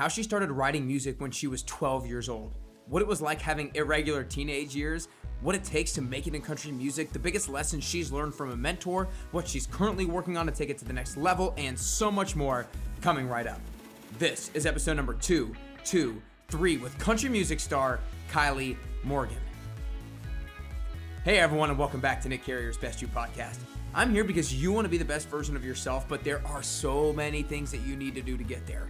how she started writing music when she was 12 years old, what it was like having irregular teenage years, what it takes to make it in country music, the biggest lessons she's learned from a mentor, what she's currently working on to take it to the next level, and so much more coming right up. This is episode number 223 with country music star Kylie Morgan. Hey everyone, and welcome back to Nick Carrier's Best You Podcast. I'm here because you want to be the best version of yourself, but there are so many things that you need to do to get there.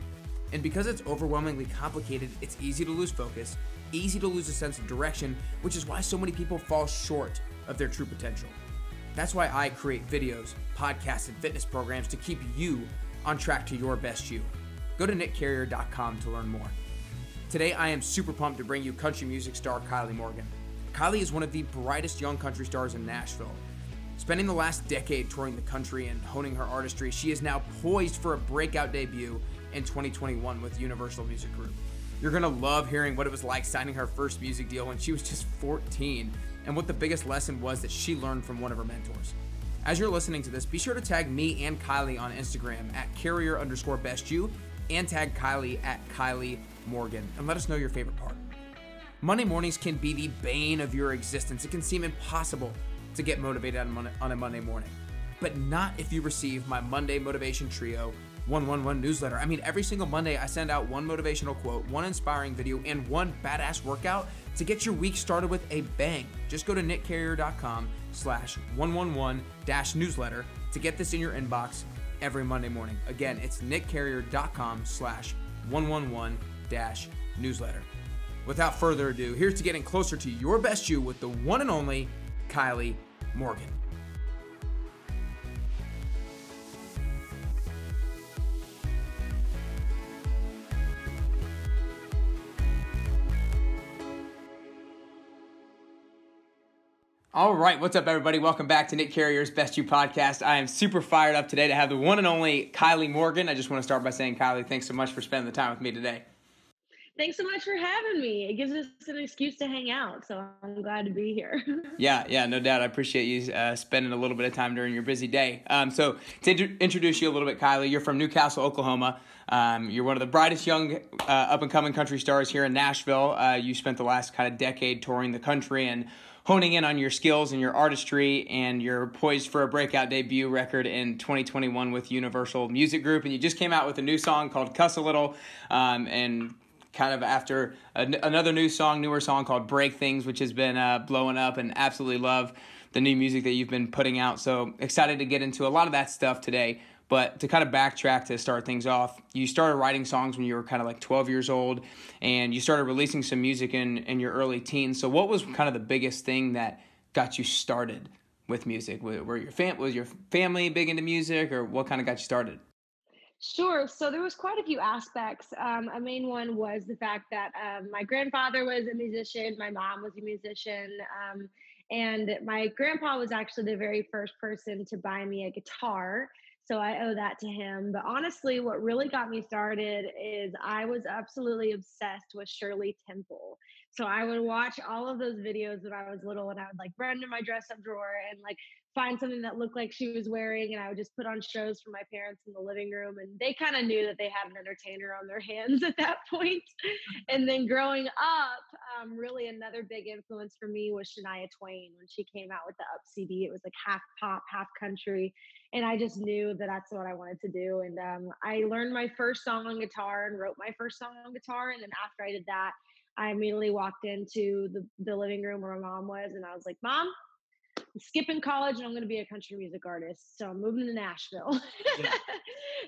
And because it's overwhelmingly complicated, it's easy to lose focus, easy to lose a sense of direction, which is why so many people fall short of their true potential. That's why I create videos, podcasts, and fitness programs to keep you on track to your best you. Go to nickcarrier.com to learn more. Today, I am super pumped to bring you country music star Kylie Morgan. Kylie is one of the brightest young country stars in Nashville. Spending the last decade touring the country and honing her artistry, she is now poised for a breakout debut in 2021 with Universal Music Group. You're gonna love hearing what it was like signing her first music deal when she was just 14, and what the biggest lesson was that she learned from one of her mentors. As you're listening to this, be sure to tag me and Kylie on Instagram at carrier_bestyou and tag Kylie at Kylie Morgan, and let us know your favorite part. Monday mornings can be the bane of your existence. It can seem impossible to get motivated on a Monday morning, but not if you receive my Monday Motivation Trio 111 newsletter. I mean, every single Monday I send out one motivational quote, one inspiring video, and one badass workout to get your week started with a bang. Just go to nickcarrier.com/111-newsletter to get this in your inbox every Monday morning. Again, it's nickcarrier.com/111-newsletter. Without further ado, here's to getting closer to your best you with the one and only Kylie Morgan. All right, what's up, everybody? Welcome back to Nick Carrier's Best You Podcast. I am super fired up today to have the one and only Kylie Morgan. I just want to start by saying, Kylie, thanks so much for spending the time with me today. Thanks so much for having me. It gives us an excuse to hang out, so I'm glad to be here. Yeah, no doubt. I appreciate you spending a little bit of time during your busy day. So to introduce you a little bit, Kylie, you're from Newcastle, Oklahoma. You're one of the brightest young up-and-coming country stars here in Nashville. You spent the last kind of decade touring the country and honing in on your skills and your artistry, and you're poised for a breakout debut record in 2021 with Universal Music Group. And you just came out with a new song called Cuss a Little, and kind of after another newer song called Break Things, which has been blowing up, and absolutely love the new music that you've been putting out. So excited to get into a lot of that stuff today. But to kind of backtrack to start things off, you started writing songs when you were kind of like 12 years old, and you started releasing some music in your early teens. So what was kind of the biggest thing that got you started with music? Was your family big into music, or what kind of got you started? Sure. So there was quite a few aspects. A main one was the fact that my grandfather was a musician, my mom was a musician, and my grandpa was actually the very first person to buy me a guitar. So I owe that to him. But honestly, what really got me started is I was absolutely obsessed with Shirley Temple. So I would watch all of those videos when I was little, and I would like run to my dress-up drawer and like find something that looked like she was wearing, and I would just put on shows for my parents in the living room, and they kind of knew that they had an entertainer on their hands at that point. And then growing up, really another big influence for me was Shania Twain. When she came out with the Up CD, it was like half pop, half country, and I just knew that that's what I wanted to do. And I learned my first song on guitar and wrote my first song on guitar, and then after I did that, I immediately walked into the living room where my mom was, and I was like, Mom, I'm skipping college and I'm going to be a country music artist. So I'm moving to Nashville. Yeah.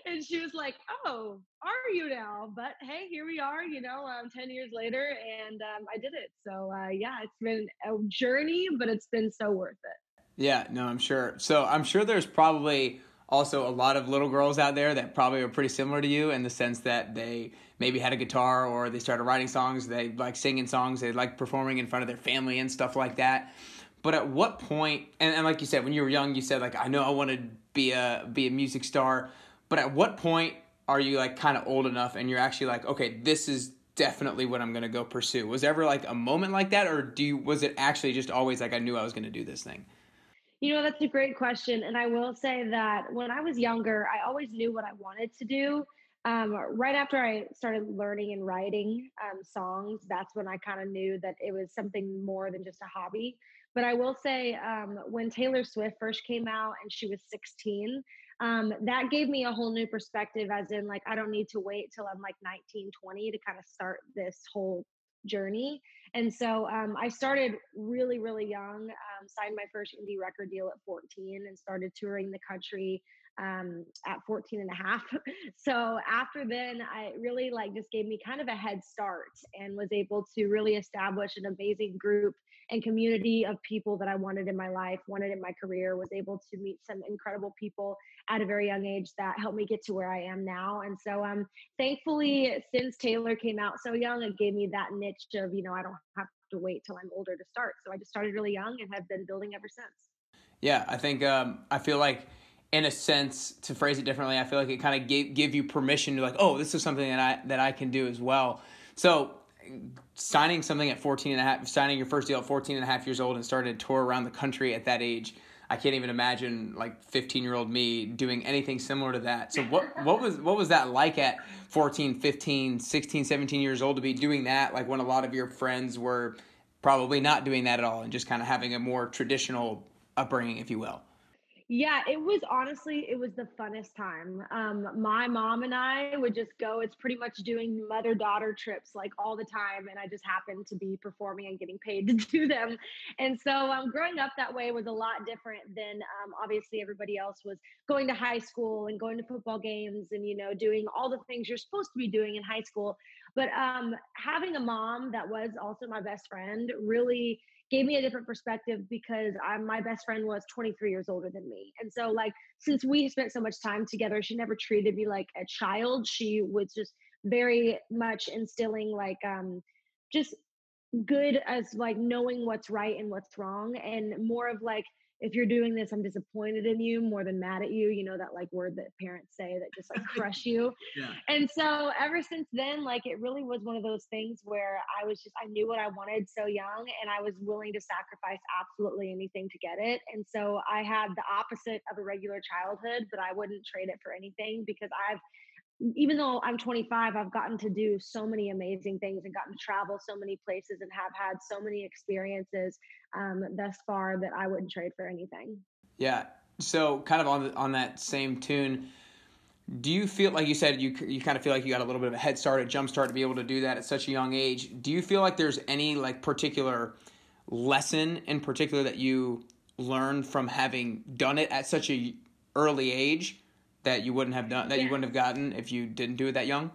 And she was like, oh, are you now? But hey, here we are, 10 years later, and I did it. So it's been a journey, but it's been so worth it. Yeah, no, I'm sure. So I'm sure there's probably also a lot of little girls out there that probably are pretty similar to you in the sense that they maybe had a guitar, or they started writing songs, they like singing songs, they like performing in front of their family and stuff like that. But at what point, and like you said, when you were young, you said, like, I know I want to be a music star. But at what point are you, like, kind of old enough and you're actually like, okay, this is definitely what I'm going to go pursue? Was there ever, like, a moment like that? Or was it actually just always, like, I knew I was going to do this thing? That's a great question. And I will say that when I was younger, I always knew what I wanted to do. Right after I started learning and writing songs, that's when I kind of knew that it was something more than just a hobby. But I will say when Taylor Swift first came out and she was 16, that gave me a whole new perspective, as in like, I don't need to wait till I'm like 19, 20 to kind of start this whole journey. And so I started really, really young, signed my first indie record deal at 14 and started touring the country at 14 and a half. So after then, I really like just gave me kind of a head start and was able to really establish an amazing group and community of people that I wanted in my life, wanted in my career, was able to meet some incredible people at a very young age that helped me get to where I am now. And so thankfully, since Taylor came out so young, it gave me that niche of, you know, I don't have to wait till I'm older to start. So I just started really young and have been building ever since. Yeah, I think I feel like, in a sense, to phrase it differently, I feel like it kind of give you permission to like, oh, this is something that I can do as well. So signing something at 14 and a half, signing your first deal at 14 and a half years old and starting to tour around the country at that age, I can't even imagine like 15-year-old me doing anything similar to that. So what was that like at 14, 15, 16, 17 years old to be doing that, like when a lot of your friends were probably not doing that at all and just kind of having a more traditional upbringing, if you will? Yeah, it was the funnest time. My mom and I would just go, it's pretty much doing mother-daughter trips like all the time. And I just happened to be performing and getting paid to do them. And so growing up that way was a lot different than obviously everybody else was going to high school and going to football games and, you know, doing all the things you're supposed to be doing in high school. But having a mom that was also my best friend really gave me a different perspective, because my best friend was 23 years older than me. And so like, since we spent so much time together, she never treated me like a child. She was just very much instilling like, just good as like knowing what's right and what's wrong. And more of like, if you're doing this, I'm disappointed in you more than mad at you, you know, that like word that parents say that just like crush you. Yeah. And so ever since then, like it really was one of those things where I knew what I wanted so young and I was willing to sacrifice absolutely anything to get it. And so I had the opposite of a regular childhood, but I wouldn't trade it for anything, because even though I'm 25, I've gotten to do so many amazing things and gotten to travel so many places and have had so many experiences thus far that I wouldn't trade for anything. Yeah. So kind of on that same tune, do you feel like you said you kind of feel like you got a little bit of a head start, a jump start to be able to do that at such a young age? Do you feel like there's any like particular lesson in particular that you learned from having done it at such a early age that you wouldn't have done, that you wouldn't have gotten if you didn't do it that young?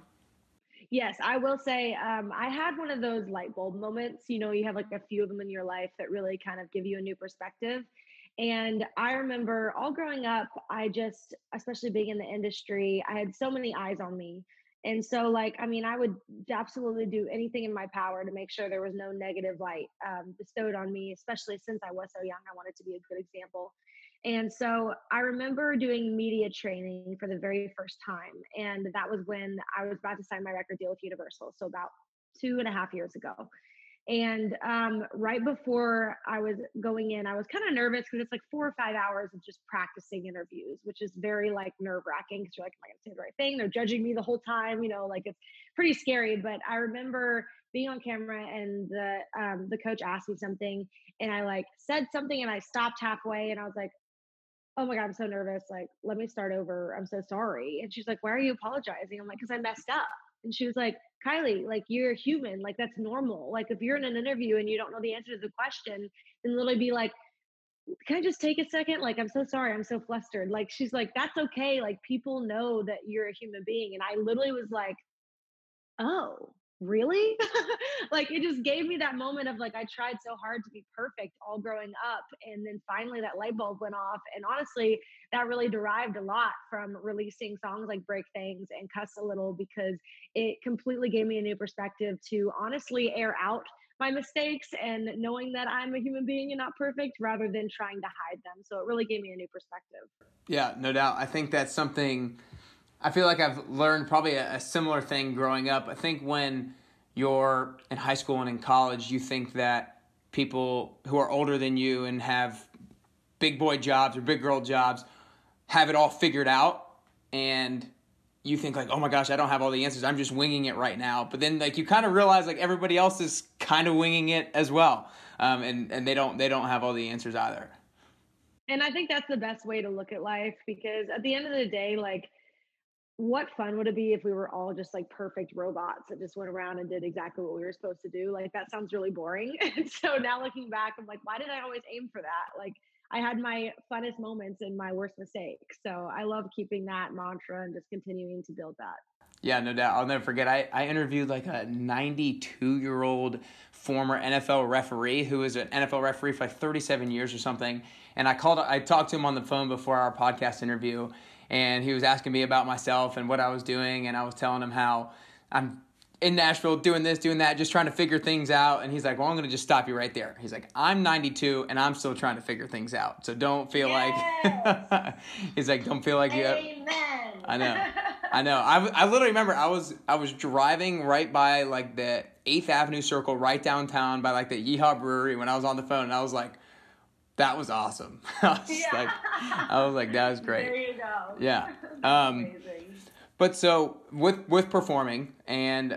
Yes, I will say I had one of those light bulb moments. You know, you have like a few of them in your life that really kind of give you a new perspective. And I remember all growing up, especially being in the industry, I had so many eyes on me. And so like, I mean, I would absolutely do anything in my power to make sure there was no negative light bestowed on me, especially since I was so young. I wanted to be a good example. And so I remember doing media training for the very first time. And that was when I was about to sign my record deal with Universal. So about 2.5 years ago. And right before I was going in, I was kind of nervous because it's like 4 or 5 hours of just practicing interviews, which is very like nerve wracking because you're like, am I going to say the right thing? They're judging me the whole time. You know, like it's pretty scary. But I remember being on camera and the coach asked me something and I like said something and I stopped halfway and I was like, oh my God, I'm so nervous. Like, let me start over. I'm so sorry. And she's like, why are you apologizing? I'm like, because I messed up. And she was like, Kylie, like you're human. Like that's normal. Like if you're in an interview and you don't know the answer to the question, then literally be like, can I just take a second? Like, I'm so sorry. I'm so flustered. Like, she's like, that's okay. Like people know that you're a human being. And I literally was like, oh, really? Like it just gave me that moment of like, I tried so hard to be perfect all growing up. And then finally that light bulb went off. And honestly, that really derived a lot from releasing songs like Break Things and Cuss a Little, because it completely gave me a new perspective to honestly air out my mistakes and knowing that I'm a human being and not perfect rather than trying to hide them. So it really gave me a new perspective. Yeah, no doubt. I think that's something I feel like I've learned probably a similar thing growing up. I think when you're in high school and in college, you think that people who are older than you and have big boy jobs or big girl jobs have it all figured out. And you think like, oh my gosh, I don't have all the answers. I'm just winging it right now. But then like you kind of realize like everybody else is kind of winging it as well. And they don't have all the answers either. And I think that's the best way to look at life, because at the end of the day, like, what fun would it be if we were all just like perfect robots that just went around and did exactly what we were supposed to do? Like, that sounds really boring. And so now looking back, I'm like, why did I always aim for that? Like, I had my funnest moments and my worst mistakes. So I love keeping that mantra and just continuing to build that. Yeah, no doubt. I'll never forget. I interviewed like a 92-year-old former NFL referee who was an NFL referee for like 37 years or something. And I talked to him on the phone before our podcast interview, and he was asking me about myself and what I was doing. And I was telling him how I'm in Nashville doing this, doing that, just trying to figure things out. And he's like, well, I'm going to just stop you right there. He's like, I'm 92 and I'm still trying to figure things out. So don't feel like, he's like, don't feel like you. Amen. I know. I literally remember I was driving right by like the 8th Avenue Circle right downtown by like the Yeehaw Brewery when I was on the phone, and I was like, that was awesome. I was like, that was great. There you go. Yeah. Amazing. But so with performing, and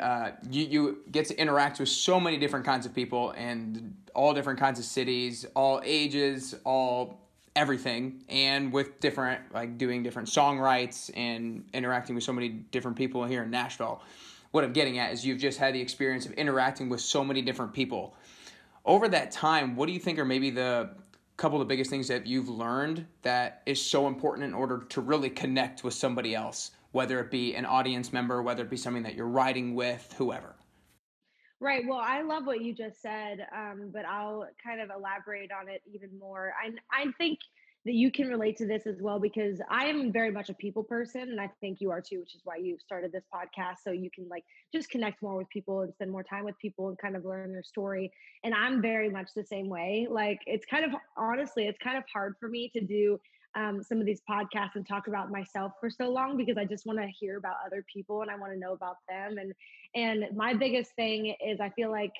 you get to interact with so many different kinds of people and all different kinds of cities, all ages, all everything, and with different, like doing different songwrites and interacting with so many different people here in Nashville. What I'm getting at is you've just had the experience of interacting with so many different people. Over that time, what do you think are maybe the couple of the biggest things that you've learned that is so important in order to really connect with somebody else, whether it be an audience member, whether it be something that you're writing with, whoever? Right. Well, I love what you just said, but I'll kind of elaborate on it even more. I think that you can relate to this as well, because I am very much a people person, and I think you are too, which is why you started this podcast, so you can like just connect more with people and spend more time with people and kind of learn their story. And I'm very much the same way. Like, it's kind of, honestly, it's kind of hard for me to do some of these podcasts and talk about myself for so long, because I just want to hear about other people and I want to know about them. And my biggest thing is I feel like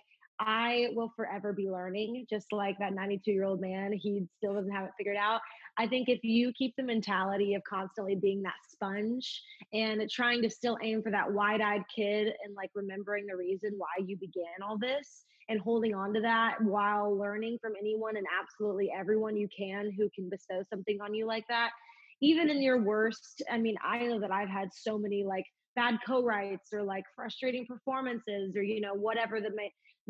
I will forever be learning, just like that 92-year-old man, he still doesn't have it figured out. I think if you keep the mentality of constantly being that sponge and trying to still aim for that wide-eyed kid and like remembering the reason why you began all this and holding on to that while learning from anyone and absolutely everyone you can who can bestow something on you like that, even in your worst. I mean, I know that I've had so many like bad co-writes or like frustrating performances or, you know, whatever the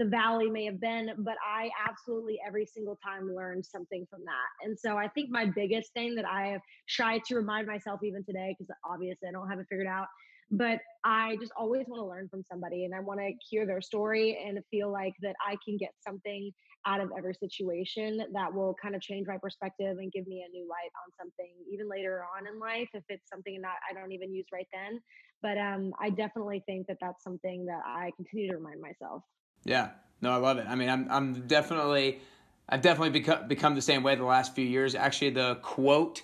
valley may have been, but I absolutely every single time learned something from that. And so I think my biggest thing that I have tried to remind myself even today, because obviously I don't have it figured out, but I just always want to learn from somebody and I want to hear their story and feel like that I can get something out of every situation that will kind of change my perspective and give me a new light on something even later on in life, if it's something that I don't even use right then. But I definitely think that that's something that I continue to remind myself. Yeah, no, I love it. I mean, I've definitely become the same way the last few years. Actually, the quote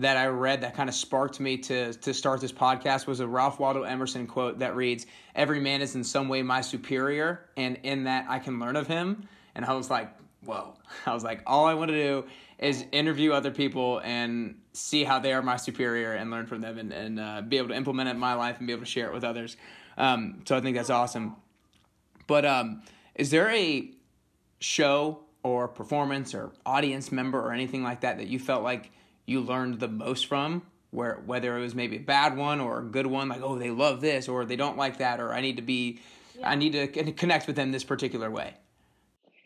that I read that kind of sparked me to start this podcast was a Ralph Waldo Emerson quote that reads, "Every man is in some way my superior, and in that I can learn of him." And I was like, whoa. I was like, all I want to do is interview other people and see how they are my superior and learn from them and be able to implement it in my life and be able to share it with others. So I think that's awesome. But is there a show or performance or audience member or anything like that that you felt like you learned the most from, where whether it was maybe a bad one or a good one, like, oh, they love this or they don't like that, or I need to connect with them this particular way?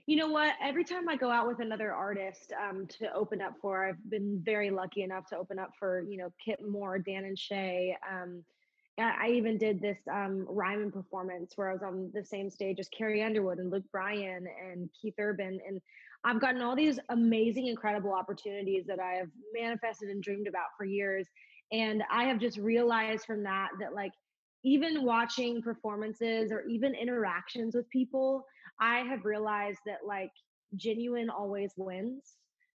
You know what? Every time I go out with another artist to open up for, I've been very lucky enough to open up for, you know, Kip Moore, Dan and Shay. I even did this Ryman performance where I was on the same stage as Carrie Underwood and Luke Bryan and Keith Urban. And I've gotten all these amazing, incredible opportunities that I have manifested and dreamed about for years. And I have just realized from that like, even watching performances or even interactions with people, I have realized that like genuine always wins,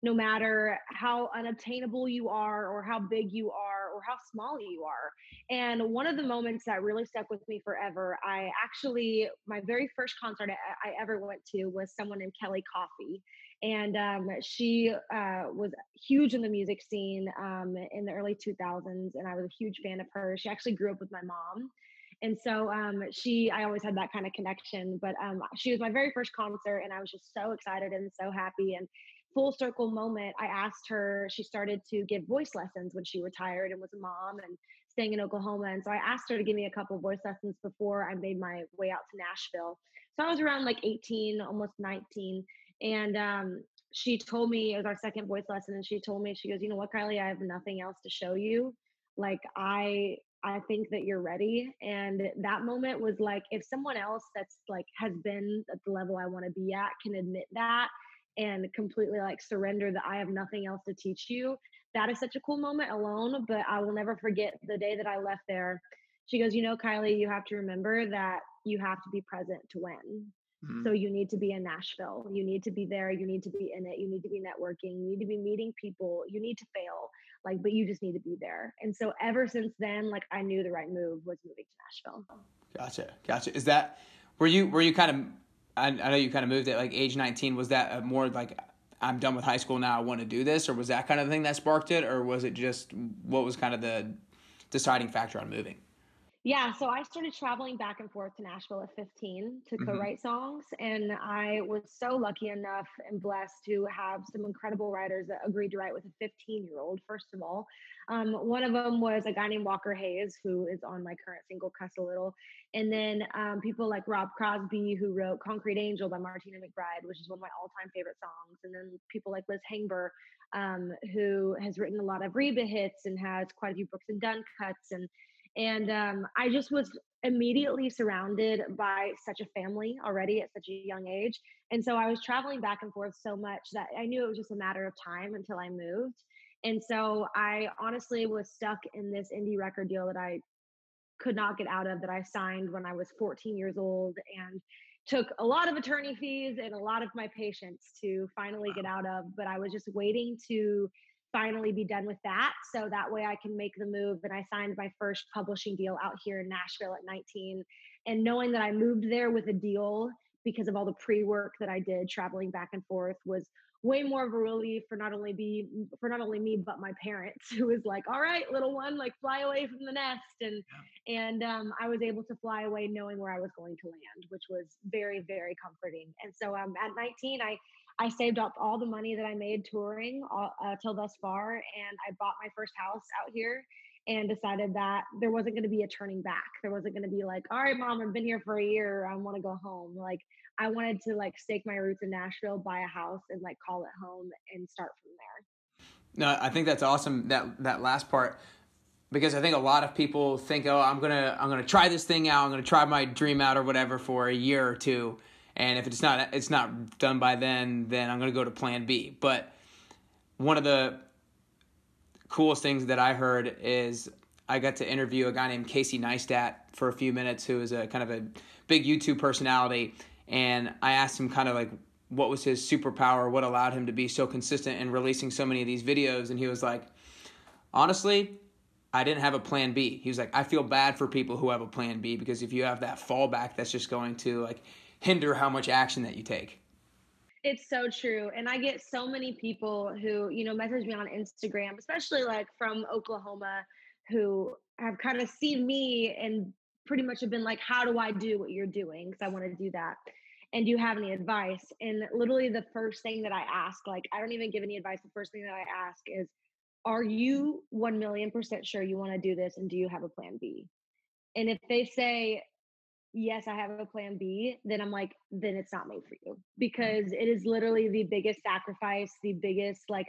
no matter how unobtainable you are or how big you are or how small you are. And one of the moments that really stuck with me forever, I actually, my very first concert I ever went to was someone named Kelly Coffee. And she was huge in the music scene in the early 2000s. And I was a huge fan of hers. She actually grew up with my mom. And so I always had that kind of connection, but she was my very first concert and I was just so excited and so happy. And full circle moment, I asked her, she started to give voice lessons when she retired and was a mom and staying in Oklahoma. And so I asked her to give me a couple of voice lessons before I made my way out to Nashville. So I was around like 18, almost 19. And she told me, it was our second voice lesson. And she told me, she goes, you know what, Kylie, I have nothing else to show you. Like I think that you're ready. And that moment was like, if someone else that's like has been at the level I want to be at can admit that and completely like surrender that I have nothing else to teach you, that is such a cool moment alone. But I will never forget the day that I left there. She goes, you know, Kylie, you have to remember that you have to be present to win. Mm-hmm. So you need to be in Nashville. You need to be there. You need to be in it. You need to be networking. You need to be meeting people. You need to fail, like, but you just need to be there. And so ever since then, like, I knew the right move was moving to Nashville. Gotcha. Is that, were you kind of, I know you kind of moved at like age 19. Was that more like, I'm done with high school now, I want to do this? Or was that kind of the thing that sparked it? Or was it just, what was kind of the deciding factor on moving? Yeah, so I started traveling back and forth to Nashville at 15 to co-write songs. And I was so lucky enough and blessed to have some incredible writers that agreed to write with a 15-year-old, first of all. One of them was a guy named Walker Hayes, who is on my current single, Cuss a Little. And then people like Rob Crosby, who wrote Concrete Angel by Martina McBride, which is one of my all-time favorite songs. And then people like Liz Hangber, who has written a lot of Reba hits and has quite a few Brooks and Dunn cuts. And I just was immediately surrounded by such a family already at such a young age. And so I was traveling back and forth so much that I knew it was just a matter of time until I moved. And so I honestly was stuck in this indie record deal that I could not get out of, that I signed when I was 14 years old and took a lot of attorney fees and a lot of my patience to finally get out of. But I was just waiting to finally be done with that, so that way I can make the move. And I signed my first publishing deal out here in Nashville at 19, and knowing that I moved there with a deal because of all the pre-work that I did traveling back and forth was way more of a relief for not only me but my parents, who was like, all right, little one, like fly away from the nest. And I was able to fly away knowing where I was going to land, which was very, very comforting. And so at 19 I saved up all the money that I made touring till thus far, and I bought my first house out here and decided that there wasn't going to be a turning back. There wasn't going to be like, all right, Mom, I've been here for a year. I want to go home. Like, I wanted to like stake my roots in Nashville, buy a house, and like call it home and start from there. No, I think that's awesome, that last part, because I think a lot of people think, oh, I'm gonna try this thing out. I'm gonna try my dream out or whatever for a year or two. And if it's not done by then I'm going to go to plan B. But one of the coolest things that I heard is I got to interview a guy named Casey Neistat for a few minutes, who is a kind of a big YouTube personality. And I asked him kind of like, what was his superpower? What allowed him to be so consistent in releasing so many of these videos? And he was like, honestly, I didn't have a plan B. He was like, I feel bad for people who have a plan B, because if you have that fallback, that's just going to like hinder how much action that you take. It's so true. And I get so many people who, you know, message me on Instagram, especially like from Oklahoma, who have kind of seen me and pretty much have been like, how do I do what you're doing? Because I want to do that. And do you have any advice? And literally the first thing that I ask, like, I don't even give any advice. The first thing that I ask is, are you 1 million % sure you want to do this? And do you have a plan B? And if they say, yes, I have a plan B, then I'm like, then it's not made for you, because it is literally the biggest sacrifice, the biggest like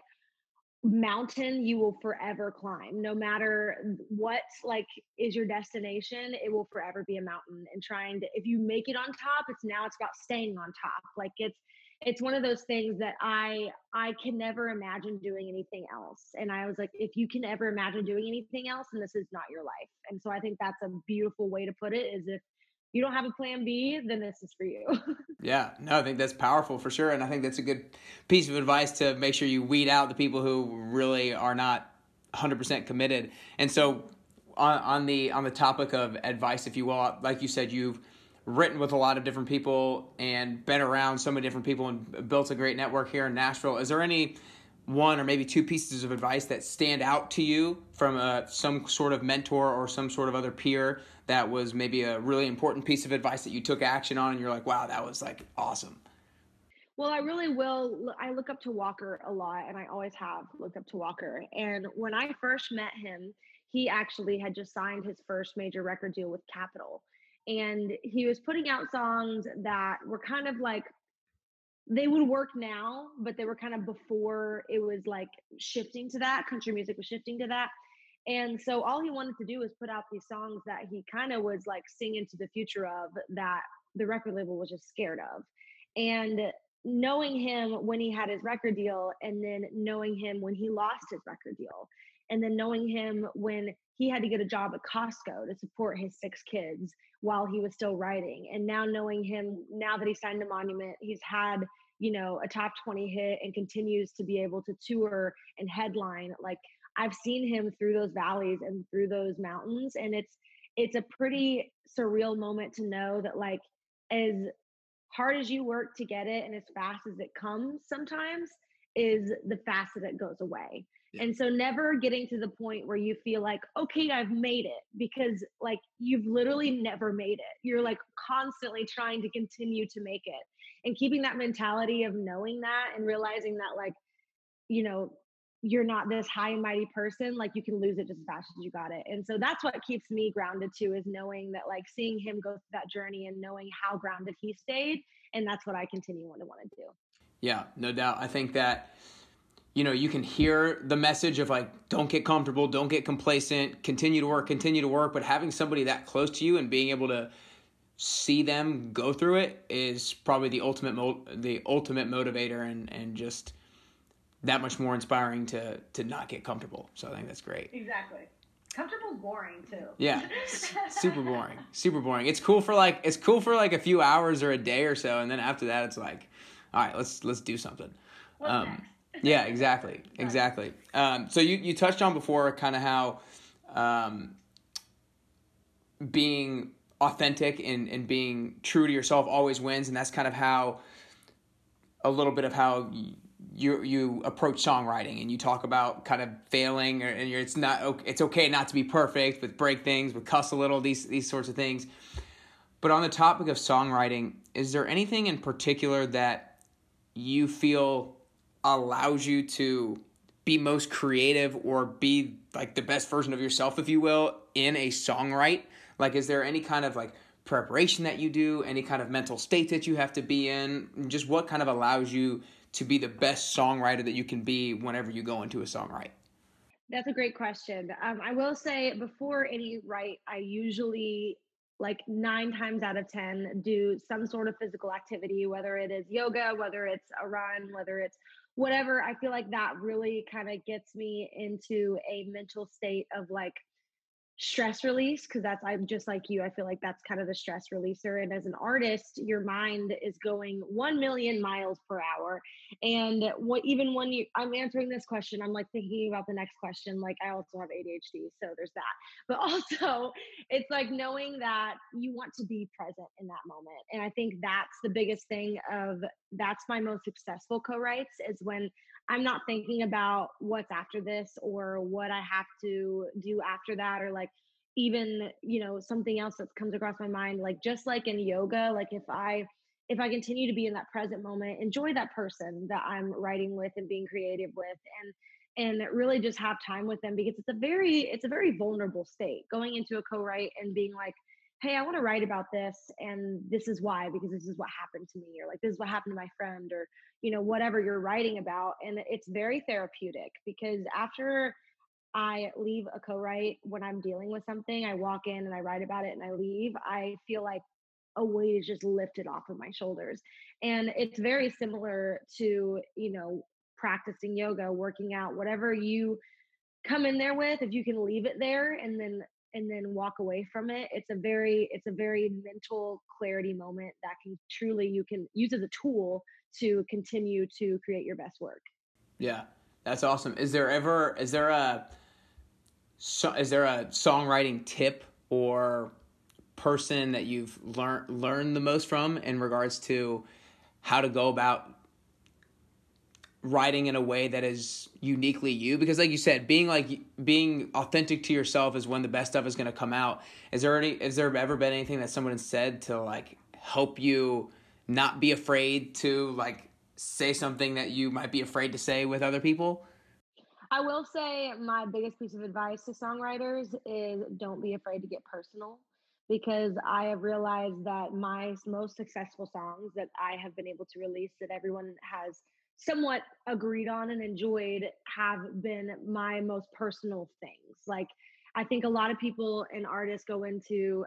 mountain you will forever climb. No matter what like is your destination, it will forever be a mountain. And trying to, if you make it on top, it's about staying on top. Like it's one of those things that I can never imagine doing anything else. And I was like, if you can ever imagine doing anything else, then this is not your life. And so I think that's a beautiful way to put it, is if you don't have a plan B, then this is for you. Yeah, no, I think that's powerful for sure. And I think that's a good piece of advice to make sure you weed out the people who really are not 100% committed. And so on the topic of advice, if you will, like you said, you've written with a lot of different people and been around so many different people and built a great network here in Nashville. Is there any one or maybe two pieces of advice that stand out to you from some sort of mentor or some sort of other peer that was maybe a really important piece of advice that you took action on and you're like, wow, that was like awesome? Well, I look up to Walker a lot, and I always have looked up to Walker. And when I first met him, he actually had just signed his first major record deal with Capitol. And he was putting out songs that were kind of like, they would work now, but they were kind of before it was like shifting to that. Country music was shifting to that. And so all he wanted to do was put out these songs that he kind of was like singing to the future of, that the record label was just scared of. And knowing him when he had his record deal, and then knowing him when he lost his record deal, and then knowing him when he had to get a job at Costco to support his 6 kids while he was still writing. And now knowing him, now that he signed to Monument, he's had, a top 20 hit and continues to be able to tour and headline. Like, I've seen him through those valleys and through those mountains. And it's a pretty surreal moment to know that, like, as hard as you work to get it and as fast as it comes sometimes is the fastest it goes away. Yeah. And so never getting to the point where you feel like, okay, I've made it, because like you've literally never made it. You're like constantly trying to continue to make it, and keeping that mentality of knowing that and realizing that, like, you're not this high and mighty person. Like, you can lose it just as fast as you got it. And so that's what keeps me grounded too, is knowing that, like, seeing him go through that journey and knowing how grounded he stayed. And that's what I continue to want to do. Yeah, no doubt. I think that, you can hear the message of, like, don't get comfortable, don't get complacent, continue to work. But having somebody that close to you and being able to see them go through it is probably the ultimate motivator and just that much more inspiring to not get comfortable. So I think that's great. Exactly. Comfortable's boring too. Yeah. Super boring. It's cool for like a few hours or a day or so. And then after that, it's like, all right, let's do something. What's next? Yeah, exactly. So you touched on before kind of how being authentic and being true to yourself always wins, and that's kind of how a little bit of how you approach songwriting, and you talk about kind of failing, and it's okay not to be perfect, but break things, but cuss a little, these sorts of things. But on the topic of songwriting, is there anything in particular that you feel allows you to be most creative or be like the best version of yourself, if you will, in a songwrite? Like, is there any kind of like preparation that you do, any kind of mental state that you have to be in? Just what kind of allows you to be the best songwriter that you can be whenever you go into a songwrite? That's a great question. I will say, before any write, I usually, like 9 times out of 10, do some sort of physical activity, whether it is yoga, whether it's a run, whether it's whatever. I feel like that really kind of gets me into a mental state of like stress release, because I'm just like you. I feel like that's kind of the stress releaser. And as an artist, your mind is going 1,000,000 miles per hour. And even when I'm answering this question, I'm like thinking about the next question. Like, I also have ADHD, so there's that. But also, it's like knowing that you want to be present in that moment. And I think that's the biggest thing that's my most successful co-writes, is when I'm not thinking about what's after this or what I have to do after that, or like even, something else that comes across my mind. Like, just like in yoga, like if I continue to be in that present moment, enjoy that person that I'm writing with and being creative with, and really just have time with them, because it's a very vulnerable state going into a co-write and being like, hey, I want to write about this, and this is why, because this is what happened to me, or like, this is what happened to my friend, or, whatever you're writing about. And it's very therapeutic, because after I leave a co-write, when I'm dealing with something, I walk in and I write about it and I leave, I feel like a weight is just lifted off of my shoulders. And it's very similar to, practicing yoga, working out, whatever you come in there with, if you can leave it there and then walk away from it, it's a very mental clarity moment that can truly, you can use as a tool to continue to create your best work. Yeah, that's awesome. Is there a So is there a songwriting tip or person that you've learned the most from in regards to how to go about writing in a way that is uniquely you? Because like you said, being authentic to yourself is when the best stuff is going to come out. Is there ever been anything that someone has said to like help you not be afraid to like say something that you might be afraid to say with other people? I will say my biggest piece of advice to songwriters is don't be afraid to get personal, because I have realized that my most successful songs that I have been able to release that everyone has somewhat agreed on and enjoyed have been my most personal things. Like, I think a lot of people and artists go into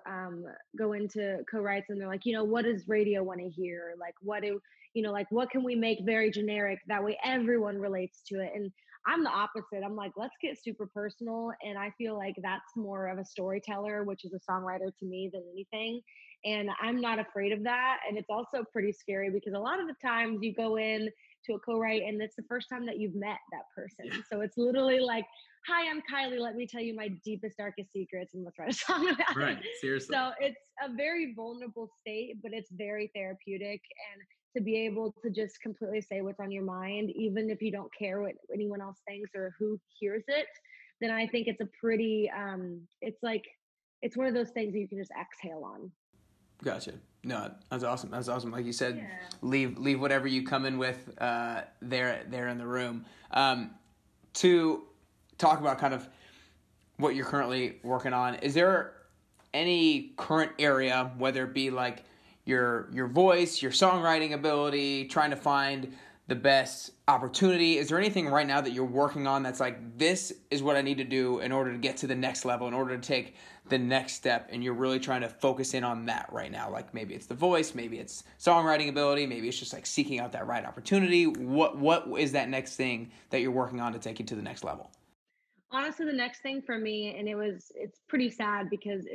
co-writes and they're like, you know, what does radio want to hear? Like, what can we make very generic? That way everyone relates to it. And I'm the opposite. I'm like, let's get super personal. And I feel like that's more of a storyteller, which is a songwriter to me, than anything. And I'm not afraid of that. And it's also pretty scary because a lot of the times you go in to a co-write and it's the first time that you've met that person. So it's literally like, hi, I'm Kylie. Let me tell you my deepest, darkest secrets and let's write a song about it. Right, seriously. So it's a very vulnerable state, but it's very therapeutic. And to be able to just completely say what's on your mind, even if you don't care what anyone else thinks or who hears it, then I think it's a pretty, it's one of those things that you can just exhale on. Gotcha. No, that's awesome. That's awesome. Like you said, yeah. Leave whatever you come in with there in the room. To talk about kind of what you're currently working on, is there any current area, whether it be like your voice, your songwriting ability, trying to find the best opportunity, is there anything right now that you're working on that's like, this is what I need to do in order to get to the next level, in order to take the next step, and you're really trying to focus in on that right now? Like, maybe it's the voice, maybe it's songwriting ability, maybe it's just like seeking out that right opportunity. What is that next thing that you're working on to take you to the next level? Honestly, the next thing for me, and it's pretty sad because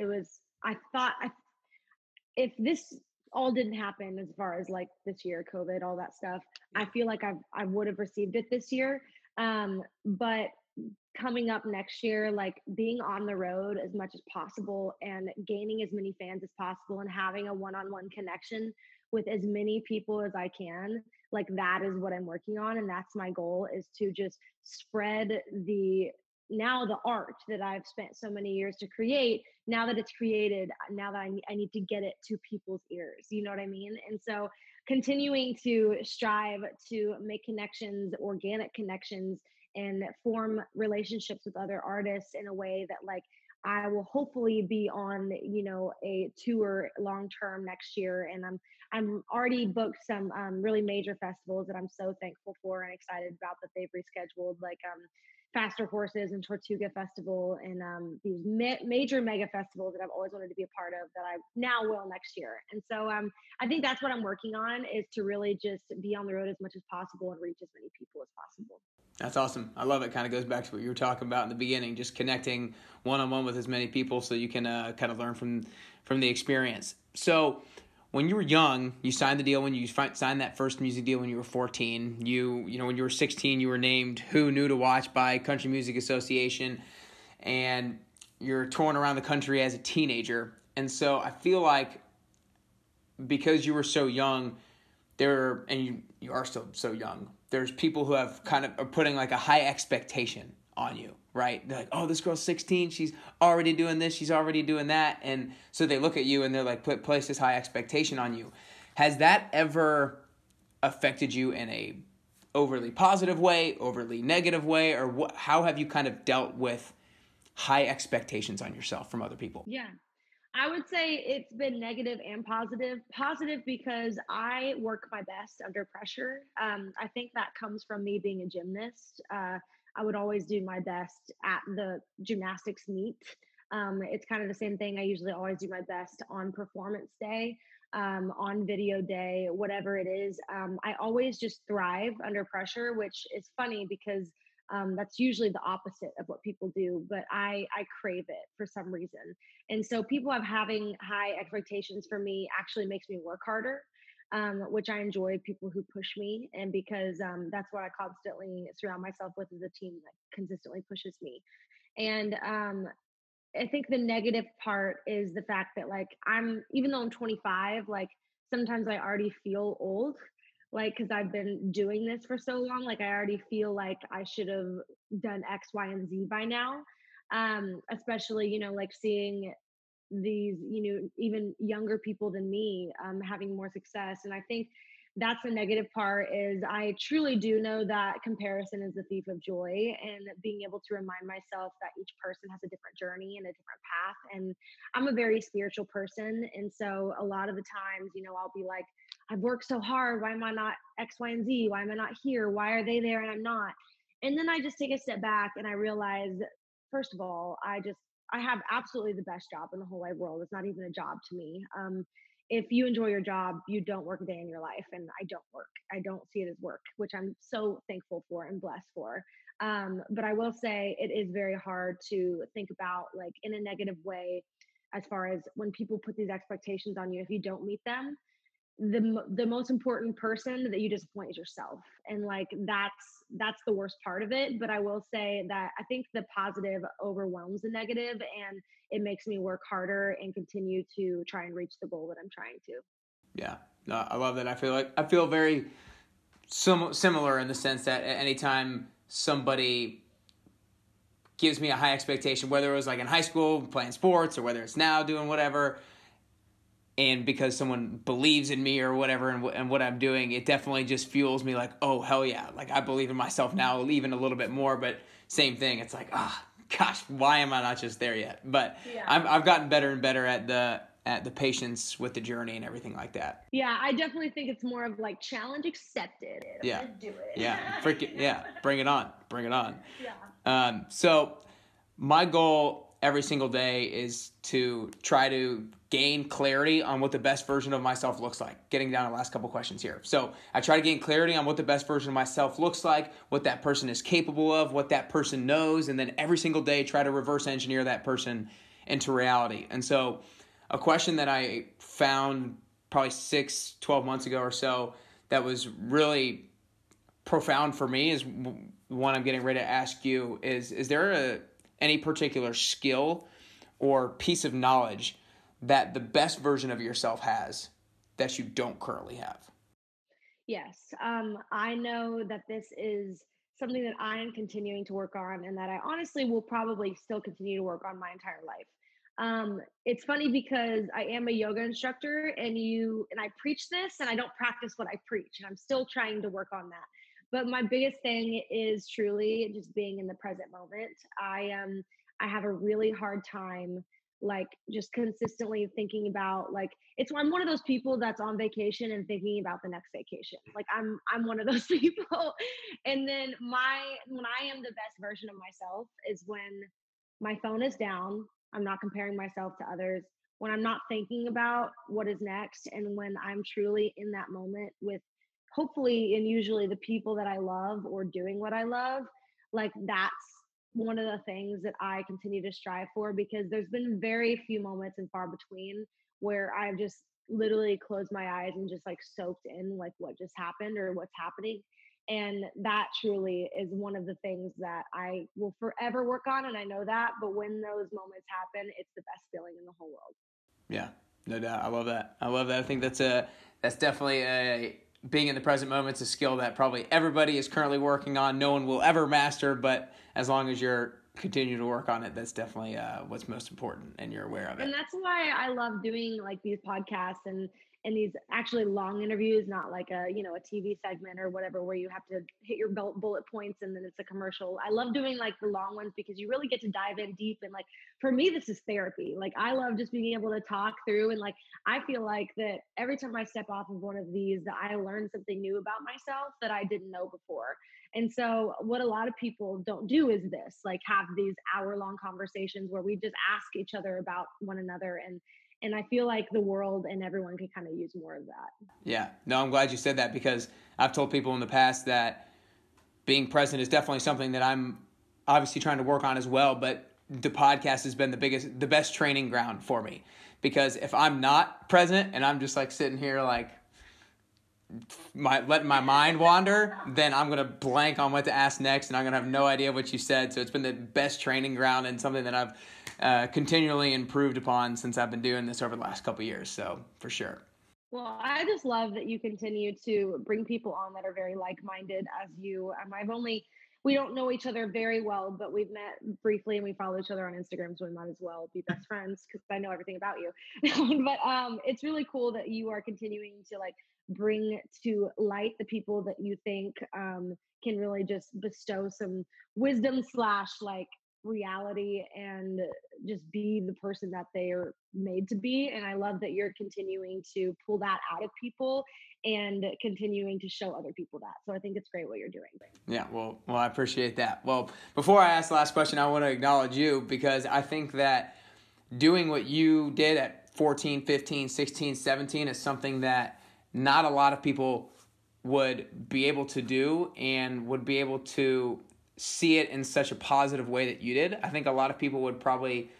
if this all didn't happen, as far as like this year, COVID, all that stuff, I feel like I would have received it this year. But coming up next year, like being on the road as much as possible and gaining as many fans as possible and having a one-on-one connection with as many people as I can, like that is what I'm working on. And that's my goal, is to just spread the art that I've spent so many years to create, now that it's created, now that I need to get it to people's ears, you know what I mean? And so continuing to strive to make connections, organic connections, and form relationships with other artists in a way that like I will hopefully be on, you know, a tour long-term next year. And I'm already booked some really major festivals that I'm so thankful for and excited about that they've rescheduled, like Faster Horses and Tortuga Festival, and these major mega festivals that I've always wanted to be a part of that I now will next year. And so I think that's what I'm working on, is to really just be on the road as much as possible and reach as many people as possible. That's awesome. I love it. Kind of goes back to what you were talking about in the beginning, just connecting one-on-one with as many people so you can kind of learn from the experience. So when you were young, you signed the deal when you signed that first music deal when you were 14. You know, when you were 16, you were named Who Knew to Watch by Country Music Association, and you're touring around the country as a teenager. And so I feel like because you were so young, you are still so young, there's people who have kind of are putting like a high expectation on you, right? They're like, oh, this girl's 16. She's already doing this. She's already doing that. And so they look at you and they're like, place this high expectation on you. Has that ever affected you in a overly positive way, overly negative way? Or how have you kind of dealt with high expectations on yourself from other people? Yeah. I would say it's been negative and positive. Positive because I work my best under pressure. I think that comes from me being a gymnast. I would always do my best at the gymnastics meet. It's kind of the same thing. I usually always do my best on performance day, on video day, whatever it is. I always just thrive under pressure, which is funny because that's usually the opposite of what people do, but I crave it for some reason. And so people having high expectations for me actually makes me work harder, which I enjoy people who push me. And because that's what I constantly surround myself with, is a team that consistently pushes me. And I think the negative part is the fact that, like, even though I'm 25, like, sometimes I already feel old, like, because I've been doing this for so long, like, I already feel like I should have done X, Y, and Z by now. Especially, you know, like, seeing these, you know, even younger people than me having more success. And I think that's the negative part, is I truly do know that comparison is the thief of joy, and being able to remind myself that each person has a different journey and a different path. And I'm a very spiritual person. And so a lot of the times, you know, I'll be like, I've worked so hard. Why am I not X, Y, and Z? Why am I not here? Why are they there and I'm not? And then I just take a step back and I realize, first of all, I have absolutely the best job in the whole wide world. It's not even a job to me. If you enjoy your job, you don't work a day in your life. And I don't work. I don't see it as work, which I'm so thankful for and blessed for. But I will say it is very hard to think about, like, in a negative way, as far as when people put these expectations on you, if you don't meet them, the most important person that you disappoint is yourself. And, like, that's the worst part of it. But I will say that I think the positive overwhelms the negative, and it makes me work harder and continue to try and reach the goal that I'm trying to. Yeah, no, I love that. I feel very similar in the sense that anytime somebody gives me a high expectation, whether it was like in high school playing sports or whether it's now doing whatever, and because someone believes in me or whatever and what I'm doing, it definitely just fuels me, like, oh, hell yeah. Like, I believe in myself now even a little bit more, but same thing. It's like, gosh, why am I not just there yet? But yeah. I've gotten better and better at the patience with the journey and everything like that. Yeah, I definitely think it's more of like challenge accepted. Yeah. Let's do it. Yeah, freaking, yeah, bring it on. Bring it on. Yeah. So my goal every single day is to try to gain clarity on what the best version of myself looks like. Getting down to the last couple questions here. So I try to gain clarity on what the best version of myself looks like, what that person is capable of, what that person knows, and then every single day try to reverse engineer that person into reality. And so a question that I found probably 12 months ago or so that was really profound for me is one I'm getting ready to ask you is there any particular skill or piece of knowledge that the best version of yourself has that you don't currently have? Yes. I know that this is something that I am continuing to work on, and that I honestly will probably still continue to work on my entire life. It's funny because I am a yoga instructor and I preach this and I don't practice what I preach, and I'm still trying to work on that. But my biggest thing is truly just being in the present moment. I have a really hard time, like, just consistently thinking about, like, I'm one of those people that's on vacation and thinking about the next vacation. Like, I'm one of those people. And then when I am the best version of myself is when my phone is down, I'm not comparing myself to others, when I'm not thinking about what is next, and when I'm truly in that moment with, hopefully and usually, the people that I love or doing what I love. Like, that's one of the things that I continue to strive for, because there's been very few moments and far between where I've just literally closed my eyes and just, like, soaked in, like, what just happened or what's happening. And that truly is one of the things that I will forever work on. And I know that, but when those moments happen, it's the best feeling in the whole world. Yeah, no doubt. I love that. I think that's definitely being in the present moment is a skill that probably everybody is currently working on. No one will ever master, but as long as you're continuing to work on it, that's definitely what's most important, and you're aware of it. And that's why I love doing, like, these podcasts and these actually long interviews, not like a TV segment or whatever where you have to hit your bullet points and then it's a commercial. I love doing, like, the long ones because you really get to dive in deep. And, like, for me, this is therapy. Like, I love just being able to talk through. And, like, I feel like that every time I step off of one of these, that I learn something new about myself that I didn't know before. And so what a lot of people don't do is this, like, have these hour-long conversations where we just ask each other about one another. And I feel like the world and everyone could kind of use more of that. Yeah. No, I'm glad you said that, because I've told people in the past that being present is definitely something that I'm obviously trying to work on as well. But the podcast has been the best training ground for me, because if I'm not present and I'm just, like, sitting here, like, let my mind wander, then I'm going to blank on what to ask next, and I'm going to have no idea what you said. So it's been the best training ground and something that I've continually improved upon since I've been doing this over the last couple of years. So for sure. Well, I just love that you continue to bring people on that are very like-minded as you. We don't know each other very well, but we've met briefly and we follow each other on Instagram, so we might as well be best friends because I know everything about you. But it's really cool that you are continuing to bring to light the people that you think can really just bestow some wisdom / reality and just be the person that they are made to be. And I love that you're continuing to pull that out of people and continuing to show other people that. So I think it's great what you're doing. Yeah, well, I appreciate that. Well, before I ask the last question, I want to acknowledge you because I think that doing what you did at 14, 15, 16, 17 is something that not a lot of people would be able to do and would be able to see it in such a positive way that you did. I think a lot of people would probably,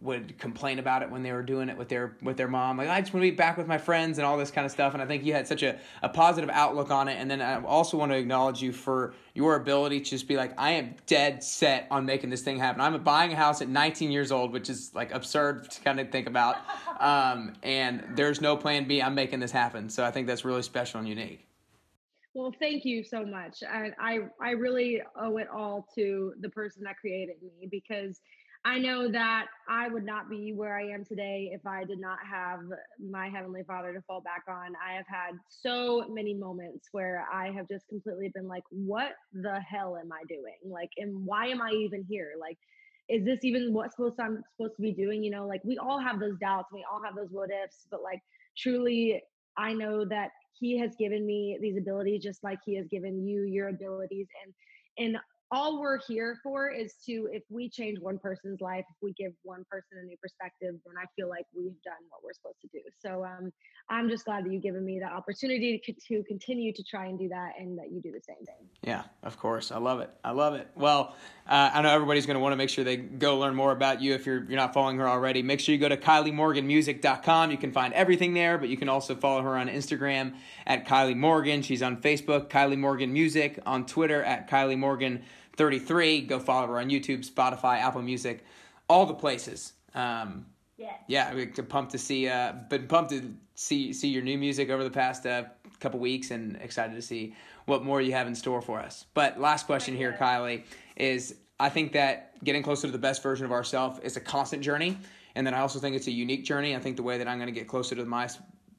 would complain about it when they were doing it with their mom. I just want to be back with my friends and all this kind of stuff. And I think you had such a positive outlook on it. And then I also want to acknowledge you for your ability to just be I am dead set on making this thing happen. I'm buying a house at 19 years old, which is absurd to kind of think about. And there's no plan B. I'm making this happen. So I think that's really special and unique. Well, thank you so much. And I really owe it all to the person that created me, because I know that I would not be where I am today if I did not have my Heavenly Father to fall back on. I have had so many moments where I have just completely been what the hell am I doing? And why am I even here? Is this even I'm supposed to be doing? We all have those doubts. We all have those what ifs, but truly I know that He has given me these abilities, just like He has given you your abilities. And all we're here for is to, if we change one person's life, if we give one person a new perspective, then I feel like we've done what we're supposed to do. So I'm just glad that you've given me the opportunity to continue to try and do that, and that you do the same thing. Yeah, of course. I love it. Well, I know everybody's going to want to make sure they go learn more about you if you're not following her already. Make sure you go to KylieMorganMusic.com. You can find everything there, but you can also follow her on Instagram at Kylie Morgan. She's on Facebook, Kylie Morgan Music, on Twitter at Kylie Morgan 33. Go follow her on YouTube, Spotify, Apple Music, all the places. Yeah, we're pumped to see. Been pumped to see your new music over the past couple weeks, and excited to see what more you have in store for us. But last question here, Kylie, is I think that getting closer to the best version of ourselves is a constant journey, and then I also think it's a unique journey. I think the way that I'm going to get closer to my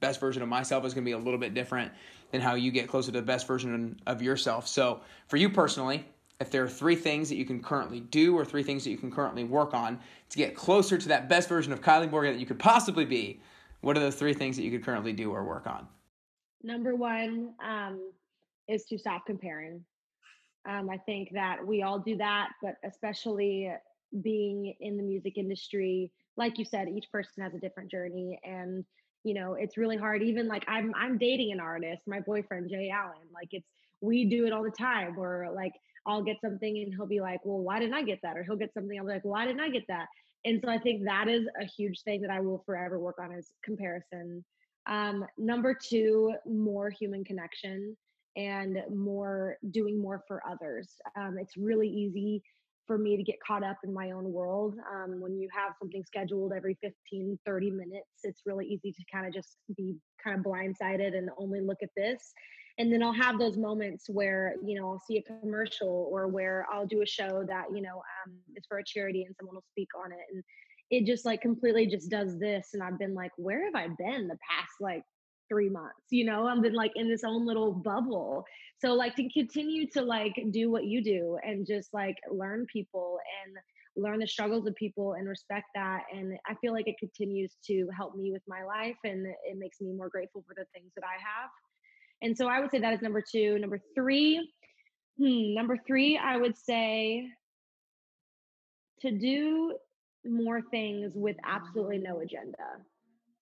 best version of myself is going to be a little bit different than how you get closer to the best version of yourself. So for you personally, if there are 3 things that you can currently do or 3 things that you can currently work on to get closer to that best version of Kylie Morgan that you could possibly be, what are the 3 things that you could currently do or work on? Number 1 is to stop comparing. I think that we all do that, but especially being in the music industry, like you said, each person has a different journey, and it's really hard. Even I'm dating an artist, my boyfriend Jay Allen. We do it all the time. We're I'll get something and he'll be well, why didn't I get that? Or he'll get something, I'll be why didn't I get that? And so I think that is a huge thing that I will forever work on, is comparison. Number 2, more human connection and more doing more for others. It's really easy for me to get caught up in my own world. When you have something scheduled every 15, 30 minutes, it's really easy to kind of just be kind of blindsided and only look at this. And then I'll have those moments where, I'll see a commercial, or where I'll do a show that, is for a charity and someone will speak on it. And it just completely just does this. And I've been where have I been the past 3 months? I've been in this own little bubble. So to continue to do what you do and just learn people and learn the struggles of people and respect that. And I feel it continues to help me with my life, and it makes me more grateful for the things that I have. And so I would say that is number 2. Number 3, I would say to do more things with absolutely no agenda.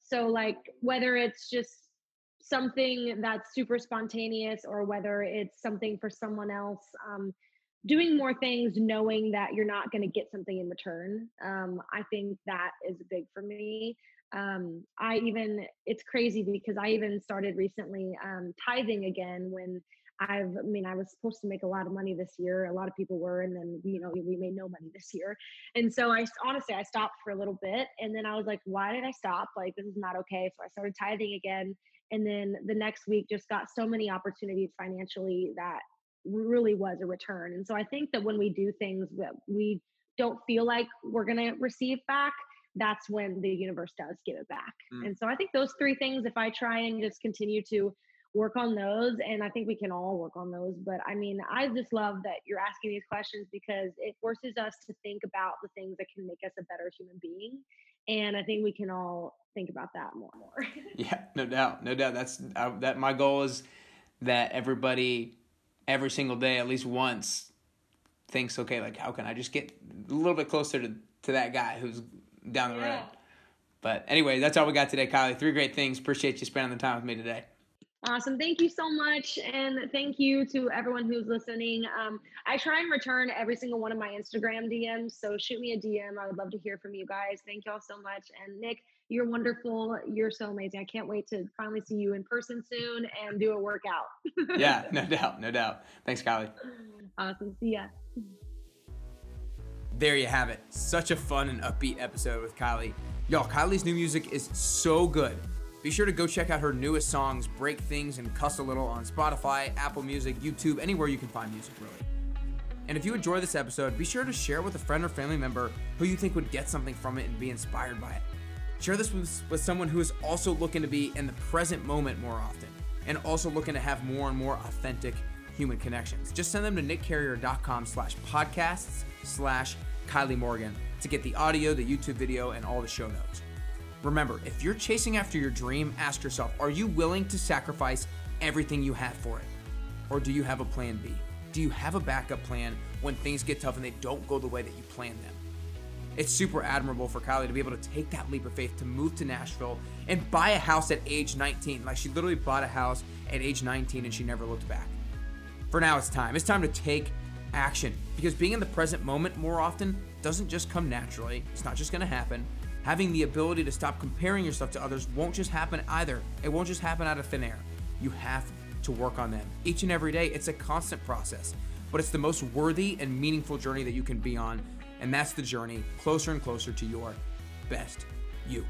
So whether it's just something that's super spontaneous, or whether it's something for someone else, doing more things knowing that you're not going to get something in return. I think that is big for me. It's crazy because I even started recently tithing again when I was supposed to make a lot of money this year. A lot of people were, and then, we made no money this year. And so I stopped for a little bit, and then I was like, why did I stop? Like, this is not okay. So I started tithing again. And then the next week just got so many opportunities financially that really was a return. And so I think that when we do things that we don't feel like we're going to receive back, that's when the universe does give it back. Mm. And so I think those three things, if I try and just continue to work on those, and I think we can all work on those. But I just love that you're asking these questions because it forces us to think about the things that can make us a better human being. And I think we can all think about that more and more. Yeah, no doubt. That's my goal is that everybody, every single day, at least once, thinks, okay, like, how can I just get a little bit closer to that guy who's down the road? But anyway, that's all we got today, Kylie. 3 great things. Appreciate you spending the time with me today. Awesome. Thank you so much. And thank you to everyone who's listening. I try and return every single one of my Instagram DMs. So shoot me a DM. I would love to hear from you guys. Thank you all so much. And Nick, you're wonderful. You're so amazing. I can't wait to finally see you in person soon and do a workout. Yeah, no doubt. Thanks, Kylie. Awesome. See ya. There you have it. Such a fun and upbeat episode with Kylie. Y'all, Kylie's new music is so good. Be sure to go check out her newest songs, Break Things and Cuss a Little, on Spotify, Apple Music, YouTube, anywhere you can find music, really. And if you enjoy this episode, be sure to share it with a friend or family member who you think would get something from it and be inspired by it. Share this with someone who is also looking to be in the present moment more often and also looking to have more and more authentic human connections. Just send them to nickcarrier.com/podcasts/Kylie Morgan to get the audio, the YouTube video, and all the show notes. Remember, if you're chasing after your dream, ask yourself, are you willing to sacrifice everything you have for it? Or do you have a plan B? Do you have a backup plan when things get tough and they don't go the way that you planned them? It's super admirable for Kylie to be able to take that leap of faith to move to Nashville and buy a house at age 19. Like, she literally bought a house at age 19 and she never looked back. For now, it's time. It's time to take action, because being in the present moment more often doesn't just come naturally. It's not just going to happen. Having the ability to stop comparing yourself to others won't just happen either. It won't just happen out of thin air. You have to work on them each and every day. It's a constant process, but it's the most worthy and meaningful journey that you can be on. And that's the journey closer and closer to your best you.